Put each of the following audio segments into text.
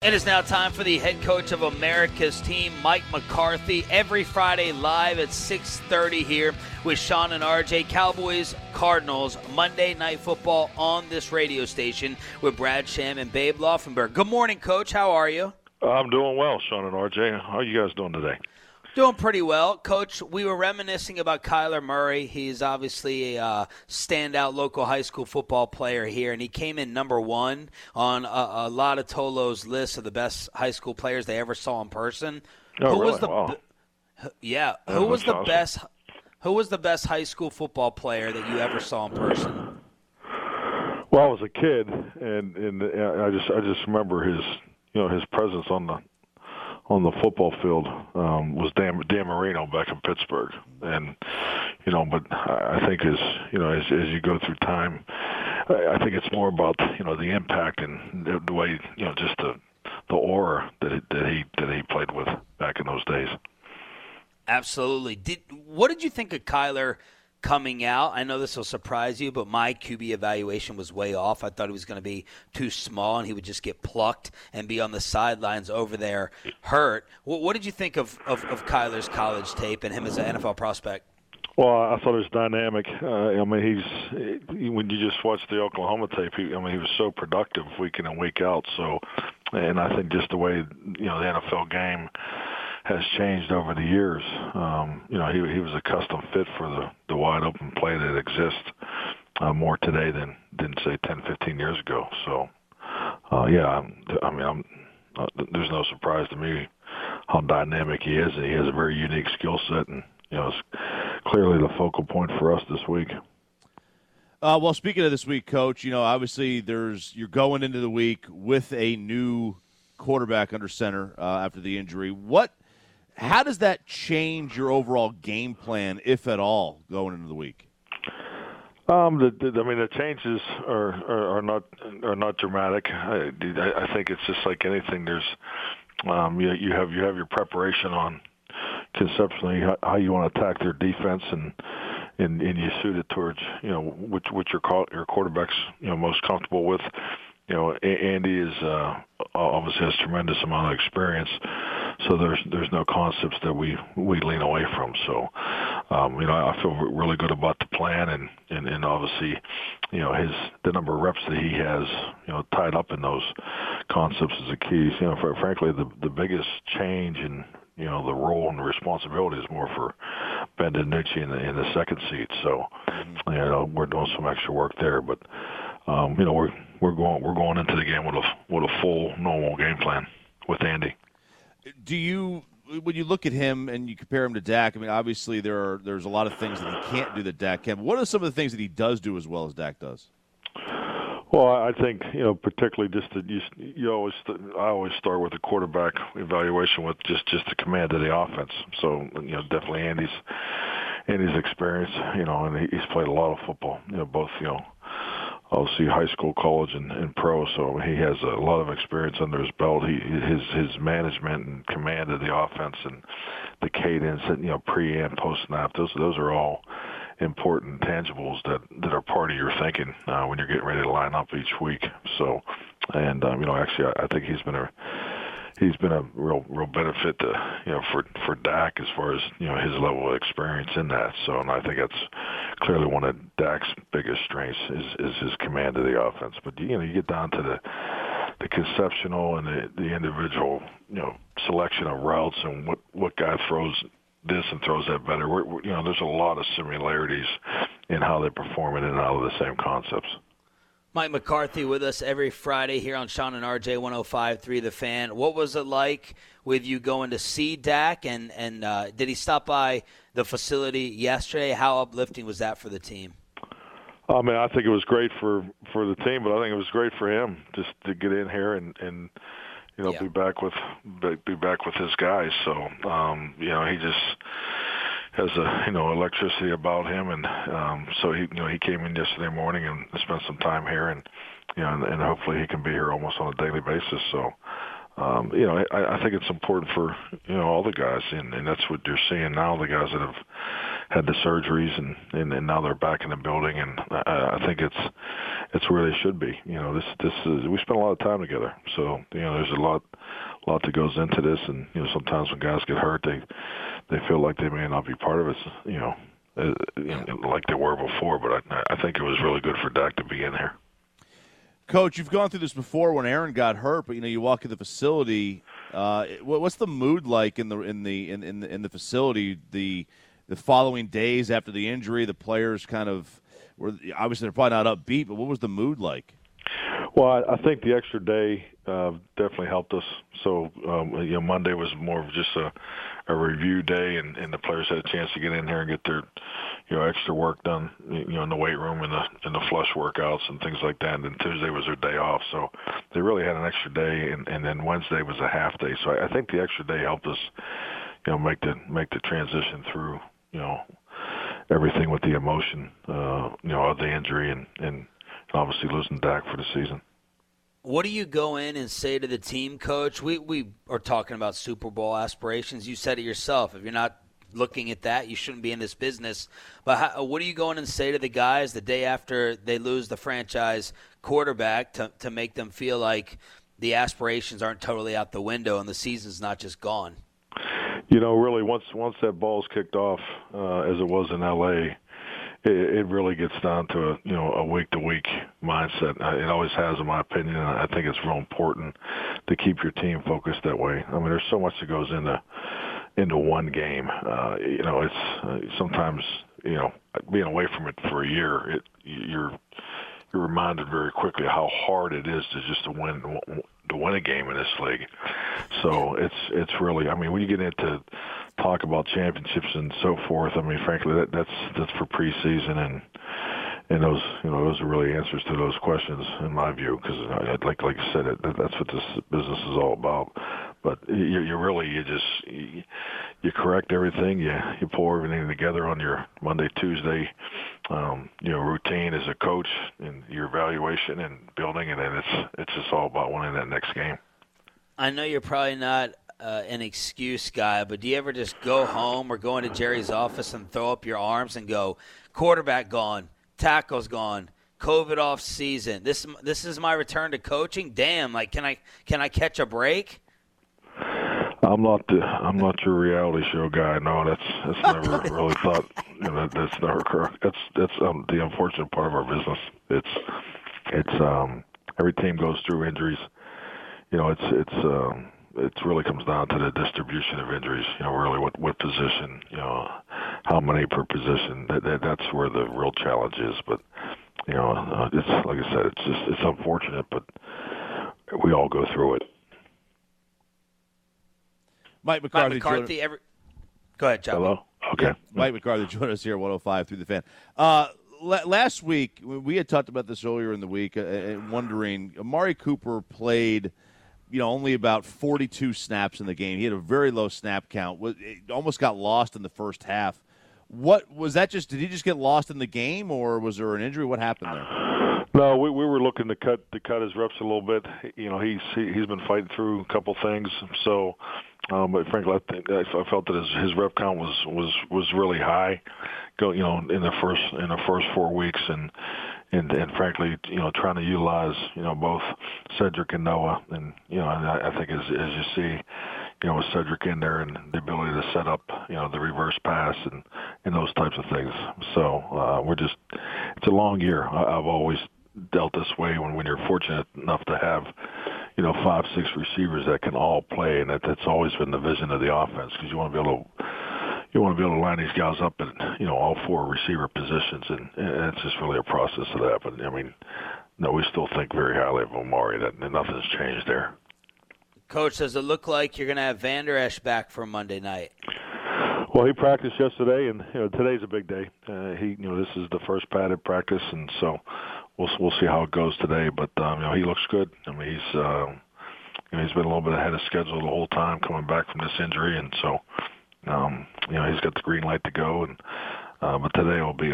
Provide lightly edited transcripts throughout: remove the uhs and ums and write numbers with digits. It is now time for the head coach of America's team, Mike McCarthy, every Friday live at 6:30 here with Sean and RJ. Cowboys, Cardinals, Monday Night Football on this radio station with Brad Sham and Babe Laufenberg. Good morning, Coach. How are you? I'm doing well, Sean and RJ. How are you guys doing today? Doing pretty well. Coach, we were reminiscing about Kyler Murray. He's obviously a standout local high school football player here, and he came in number one on a lot of Tolo's list of the best high school players they ever saw in person. Oh, who really? Was the wow. Yeah, who was the awesome. Best who was the best high school football player that you ever saw in person? Well, I was a kid, and I just remember his presence on the football field was Dan Marino back in Pittsburgh, and but I think as you go through time, I think it's more about the impact and the way just the aura that he played with back in those days. Absolutely. What did you think of Kyler coming out? I know this will surprise you, but my QB evaluation was way off. I thought he was going to be too small and he would just get plucked and be on the sidelines over there hurt. What did you think of Kyler's college tape and him as an NFL prospect? Well, I thought it was dynamic. When you just watch the Oklahoma tape, he was so productive week in and week out. So, and I think just the way the NFL game has changed over the years. He was a custom fit for the wide open play that exists more today than say 10, 15 years ago. So, there's no surprise to me how dynamic he is. He has a very unique skill set, and it's clearly the focal point for us this week. Well, speaking of this week, Coach, obviously you're going into the week with a new quarterback under center after the injury. How does that change your overall game plan, if at all, going into the week? The changes are not dramatic. I think it's just like anything. There's you have your preparation on conceptually how you want to attack their defense, and you suit it towards which your quarterback's most comfortable with. Andy is obviously has a tremendous amount of experience, so there's no concepts that we lean away from. So, I feel really good about the plan, and obviously, the number of reps that he has, tied up in those concepts is the key. Frankly, the biggest change in the role and responsibility is more for Ben DiNucci in the second seat. So, we're doing some extra work there, but we're going into the game with a full normal game plan with Andy. When you look at him and you compare him to Dak, I mean, obviously there's a lot of things that he can't do that Dak can. What are some of the things that he does do as well as Dak does? Well, I think particularly just that I always start with the quarterback evaluation with just the command of the offense. So definitely Andy's experience, and he's played a lot of football, both obviously high school, college, and pro, so he has a lot of experience under his belt. His management and command of the offense and the cadence, and pre and post snap, those are all important tangibles that are part of your thinking when you're getting ready to line up each week. So, and actually, I think he's been a real benefit to for Dak as far as his level of experience in that. So, and I think that's clearly one of Dak's biggest strengths is his command of the offense. But you get down to the conceptional and the individual selection of routes and what guy throws this and throws that better. There's a lot of similarities in how they perform in and out of the same concepts. Mike McCarthy with us every Friday here on Sean and RJ 105.3 The Fan. What was it like with you going to see Dak, and did he stop by the facility yesterday? How uplifting was that for the team? I mean, I think it was great for the team, but I think it was great for him just to get in here and yeah, be back with his guys. So he just has electricity about him, and so he came in yesterday morning and spent some time here, and hopefully he can be here almost on a daily basis. So I think it's important for, all the guys, and that's what you're seeing now, the guys that have had the surgeries and now they're back in the building, and I think it's where they should be. We spent a lot of time together, so there's a lot that goes into this, and sometimes when guys get hurt, they feel like they may not be part of it, like they were before. But I think it was really good for Dak to be in there. Coach, you've gone through this before when Aaron got hurt, but you walk in the facility. What's the mood like in the facility? The following days after the injury, the players kind of were obviously they're probably not upbeat, but what was the mood like? Well, I think the extra day definitely helped us. So, Monday was more of just a review day, and the players had a chance to get in here and get their, extra work done, in the weight room and the flush workouts and things like that. And then Tuesday was their day off, so they really had an extra day, and then Wednesday was a half day. So I think the extra day helped us, make the transition through, everything with the emotion, of the injury and obviously losing Dak for the season. What do you go in and say to the team, Coach? We are talking about Super Bowl aspirations. You said it yourself. If you're not looking at that, you shouldn't be in this business. But what do you go in and say to the guys the day after they lose the franchise quarterback to make them feel like the aspirations aren't totally out the window and the season's not just gone? Really, once that ball's kicked off, as it was in L.A., it really gets down to a week-to-week mindset. It always has, in my opinion, and I think it's real important to keep your team focused that way. I mean, there's so much that goes into one game. It's sometimes, being away from it for a year, you're reminded very quickly how hard it is to win a game in this league. So it's really, when you get into talk about championships and so forth, frankly, that's for preseason, and those, those are really answers to those questions in my view, because like I said, that's what this business is all about. But you correct everything, you pull everything together on your Monday, Tuesday, routine as a coach and your evaluation and building, and then it's just all about winning that next game. I know you're probably not an excuse guy, but do you ever just go home or go into Jerry's office and throw up your arms and go, quarterback gone, tackles gone, COVID off season. This is my return to coaching. Damn, like can I catch a break? I'm not your reality show guy. No, that's never really thought. That's never correct. That's the unfortunate part of our business. It's every team goes through injuries. It really comes down to the distribution of injuries. Really what position. How many per position. That's where the real challenge is. But it's like I said, it's unfortunate, but we all go through it. Mike McCarthy go ahead, John. Hello? Okay. Yeah, Mike McCarthy joined us here, 105 through the fan. Last week, we had talked about this earlier in the week, wondering, Amari Cooper played, only about 42 snaps in the game. He had a very low snap count. It almost got lost in the first half. What was that did he just get lost in the game, or was there an injury? What happened there? No, we were looking to cut his reps a little bit. He's been fighting through a couple things, so... but frankly, I felt that his rep count was really high, in the first 4 weeks, and frankly, trying to utilize both Cedric and Noah, and I think as you see, with Cedric in there and the ability to set up the reverse pass and those types of things. So it's a long year. I've always dealt this way when you're fortunate enough to have 5-6 receivers that can all play, and that's always been the vision of the offense, because you want to be able to line these guys up at all four receiver positions, and it's just really a process of that. But no, we still think very highly of Amari. That nothing's changed there. Coach, does it look like you're going to have Vander Esch back for Monday night? Well, he practiced yesterday, and today's a big day. This is the first padded practice, and so. We'll see how it goes today, but he looks good. He's been a little bit ahead of schedule the whole time coming back from this injury, and so he's got the green light to go. And but today will be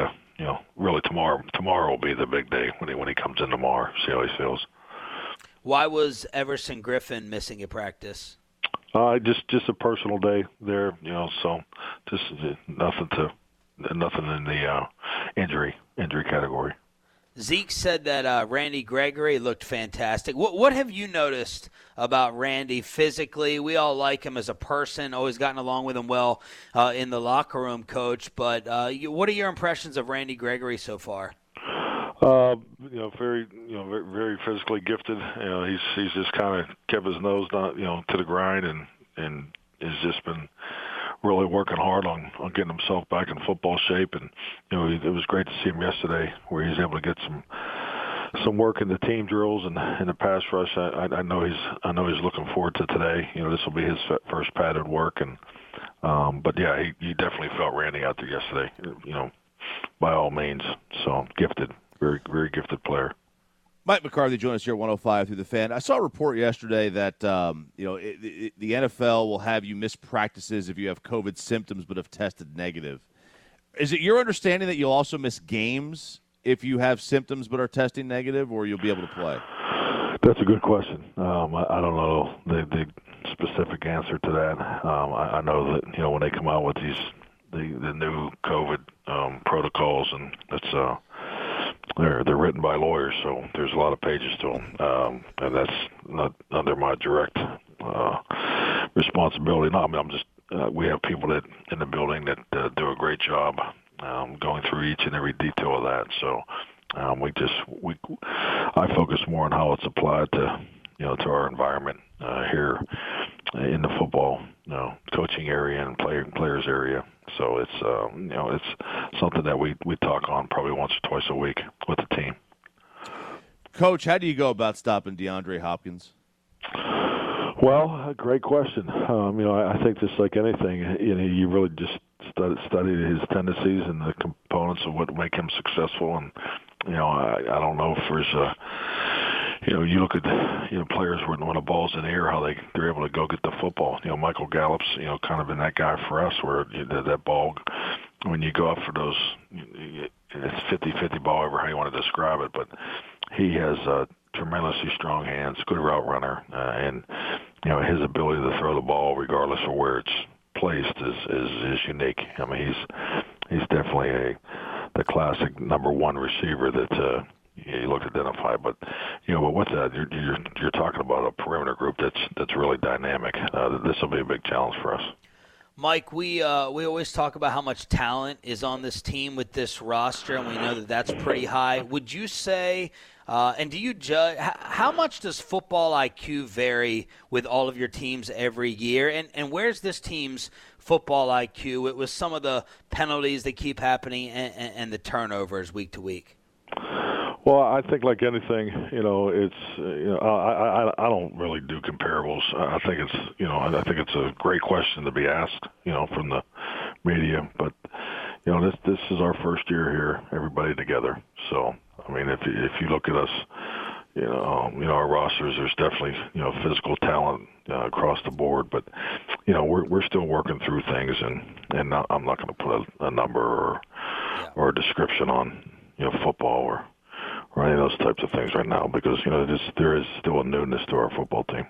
really tomorrow. Tomorrow will be the big day when he comes in tomorrow. See how he feels. Why was Everson Griffin missing a practice? Just a personal day there, you know. So just nothing in the injury category. Zeke said that Randy Gregory looked fantastic. What have you noticed about Randy physically? We all like him as a person, always gotten along with him well in the locker room, Coach. But what are your impressions of Randy Gregory so far? Very, very physically gifted. You know, he's just kind of kept his nose down, you know, to the grind, and has just been really working hard on getting himself back in football shape. And, you know, it was great to see him yesterday where he was able to get some work in the team drills and in the pass rush. I know he's looking forward to today. You know, this will be his first padded work. And but yeah, he definitely felt Randy out there yesterday, you know, by all means. So gifted, very, very gifted player. Mike McCarthy joined us here at 105 through the Fan. I saw a report yesterday that the NFL will have you miss practices if you have COVID symptoms but have tested negative. Is it your understanding that you'll also miss games if you have symptoms but are testing negative, or you'll be able to play? That's a good question. I don't know the specific answer to that. I know that, you know, when they come out with these the new COVID protocols, and that's They're written by lawyers, so there's a lot of pages to them, and that's not under my direct responsibility. No, I mean, I'm just we have people that in the building that do a great job going through each and every detail of that. So I focus more on how it's applied to, you know, to our environment here in the football, you know, coaching area and players area. So it's you know, it's something that we talk on probably once or twice a week with the team. Coach, how do you go about stopping DeAndre Hopkins? Well, a great question. You know, I think just like anything, you know, you really just study his tendencies and the components of what make him successful. And you know, I don't know if there's a, you know, you look at, you know, players when the ball's in the air, how they're able to go get the football. You know, Michael Gallup's, you know, kind of been that guy for us where that ball, when you go up for those, it's 50-50 ball, however how you want to describe it. But he has tremendously strong hands, good route runner, and, you know, his ability to throw the ball regardless of where it's placed is unique. I mean, he's definitely the classic number one receiver that you look to identify, but you know, but with that, you're talking about a perimeter group that's really dynamic. This will be a big challenge for us. Mike, we always talk about how much talent is on this team with this roster, and we know that that's pretty high. Would you say, and do you judge, how much does football IQ vary with all of your teams every year? And where's this team's football IQ? It was some of the penalties that keep happening and the turnovers week to week. Well, I think like anything, you know, it's, you know, I don't really do comparables. I think it's, you know, I think it's a great question to be asked, you know, from the media. But you know, this is our first year here, everybody together. So I mean, if you look at us, you know, our rosters, there's definitely, you know, physical talent across the board. But you know, we're still working through things, and I'm not going to put a number or a description on, you know, football or any of those types of things right now, because, you know, there is still a newness to our football team.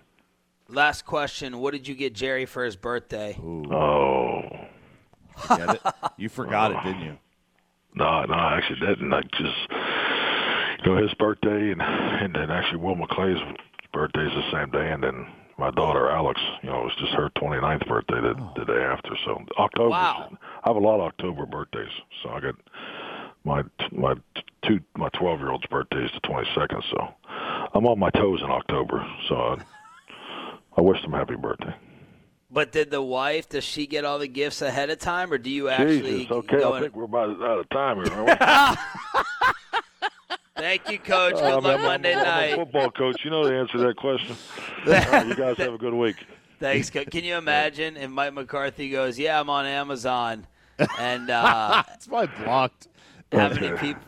Last question. What did you get Jerry for his birthday? Ooh. Oh. Get it? You forgot it, didn't you? No, I actually didn't. I just, you know, his birthday and then actually Will McClay's birthday is the same day, and then my daughter Alex, you know, it was just her 29th birthday the day after. So October. Wow. I have a lot of October birthdays, so I got my 12-year-old's birthday is the 22nd, so I'm on my toes in October. So I wish them happy birthday. But did the wife? Does she get all the gifts ahead of time, or do you actually? Jesus, okay, I think we're about out of time here. Aren't we? Thank you, Coach. Good luck Monday night. I'm a football coach, you know the answer to that question. All right, you guys have a good week. Thanks. Can you imagine if Mike McCarthy goes, "Yeah, I'm on Amazon," and it's probably blocked. How many people?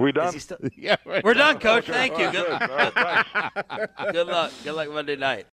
We done? Yeah, right. We're done, Coach. Okay. Thank you. Good luck. Good luck Monday night.